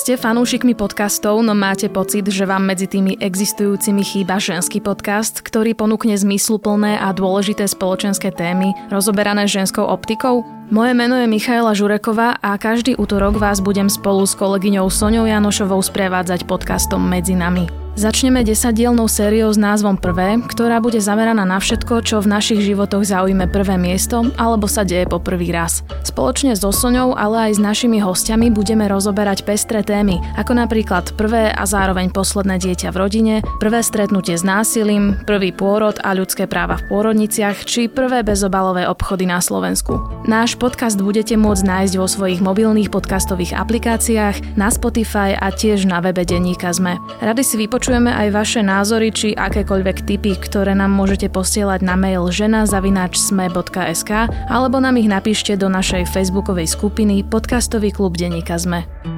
Ste fanúšikmi podcastov, no máte pocit, že vám medzi tými existujúcimi chýba ženský podcast, ktorý ponúkne zmysluplné a dôležité spoločenské témy, rozoberané ženskou optikou? Moje meno je Michalla Žureková a každý útorok vás budem spolu s kolegyňou Soňou Janošovou sprevádzať podcastom Medzi nami. Začneme 10-dielnou sériou s názvom Prvé, ktorá bude zameraná na všetko, čo v našich životoch zaujme prvé miesto alebo sa deje po prvý raz. Spoločne so Soňou, ale aj s našimi hostiami budeme rozoberať pestré témy, ako napríklad prvé a zároveň posledné dieťa v rodine, prvé stretnutie s násilím, prvý pôrod a ľudské práva v pôrodniciach či prvé bezobalové obchody na Slovensku. Náš podcast budete môcť nájsť vo svojich mobilných podcastových aplikáciách, na Spotify a tiež na webe Denníka SME. Rady si vypočujeme aj vaše názory či akékoľvek tipy, ktoré nám môžete posielať na mail žena@sme.sk alebo nám ich napíšte do našej facebookovej skupiny Podcastový klub Denníka SME.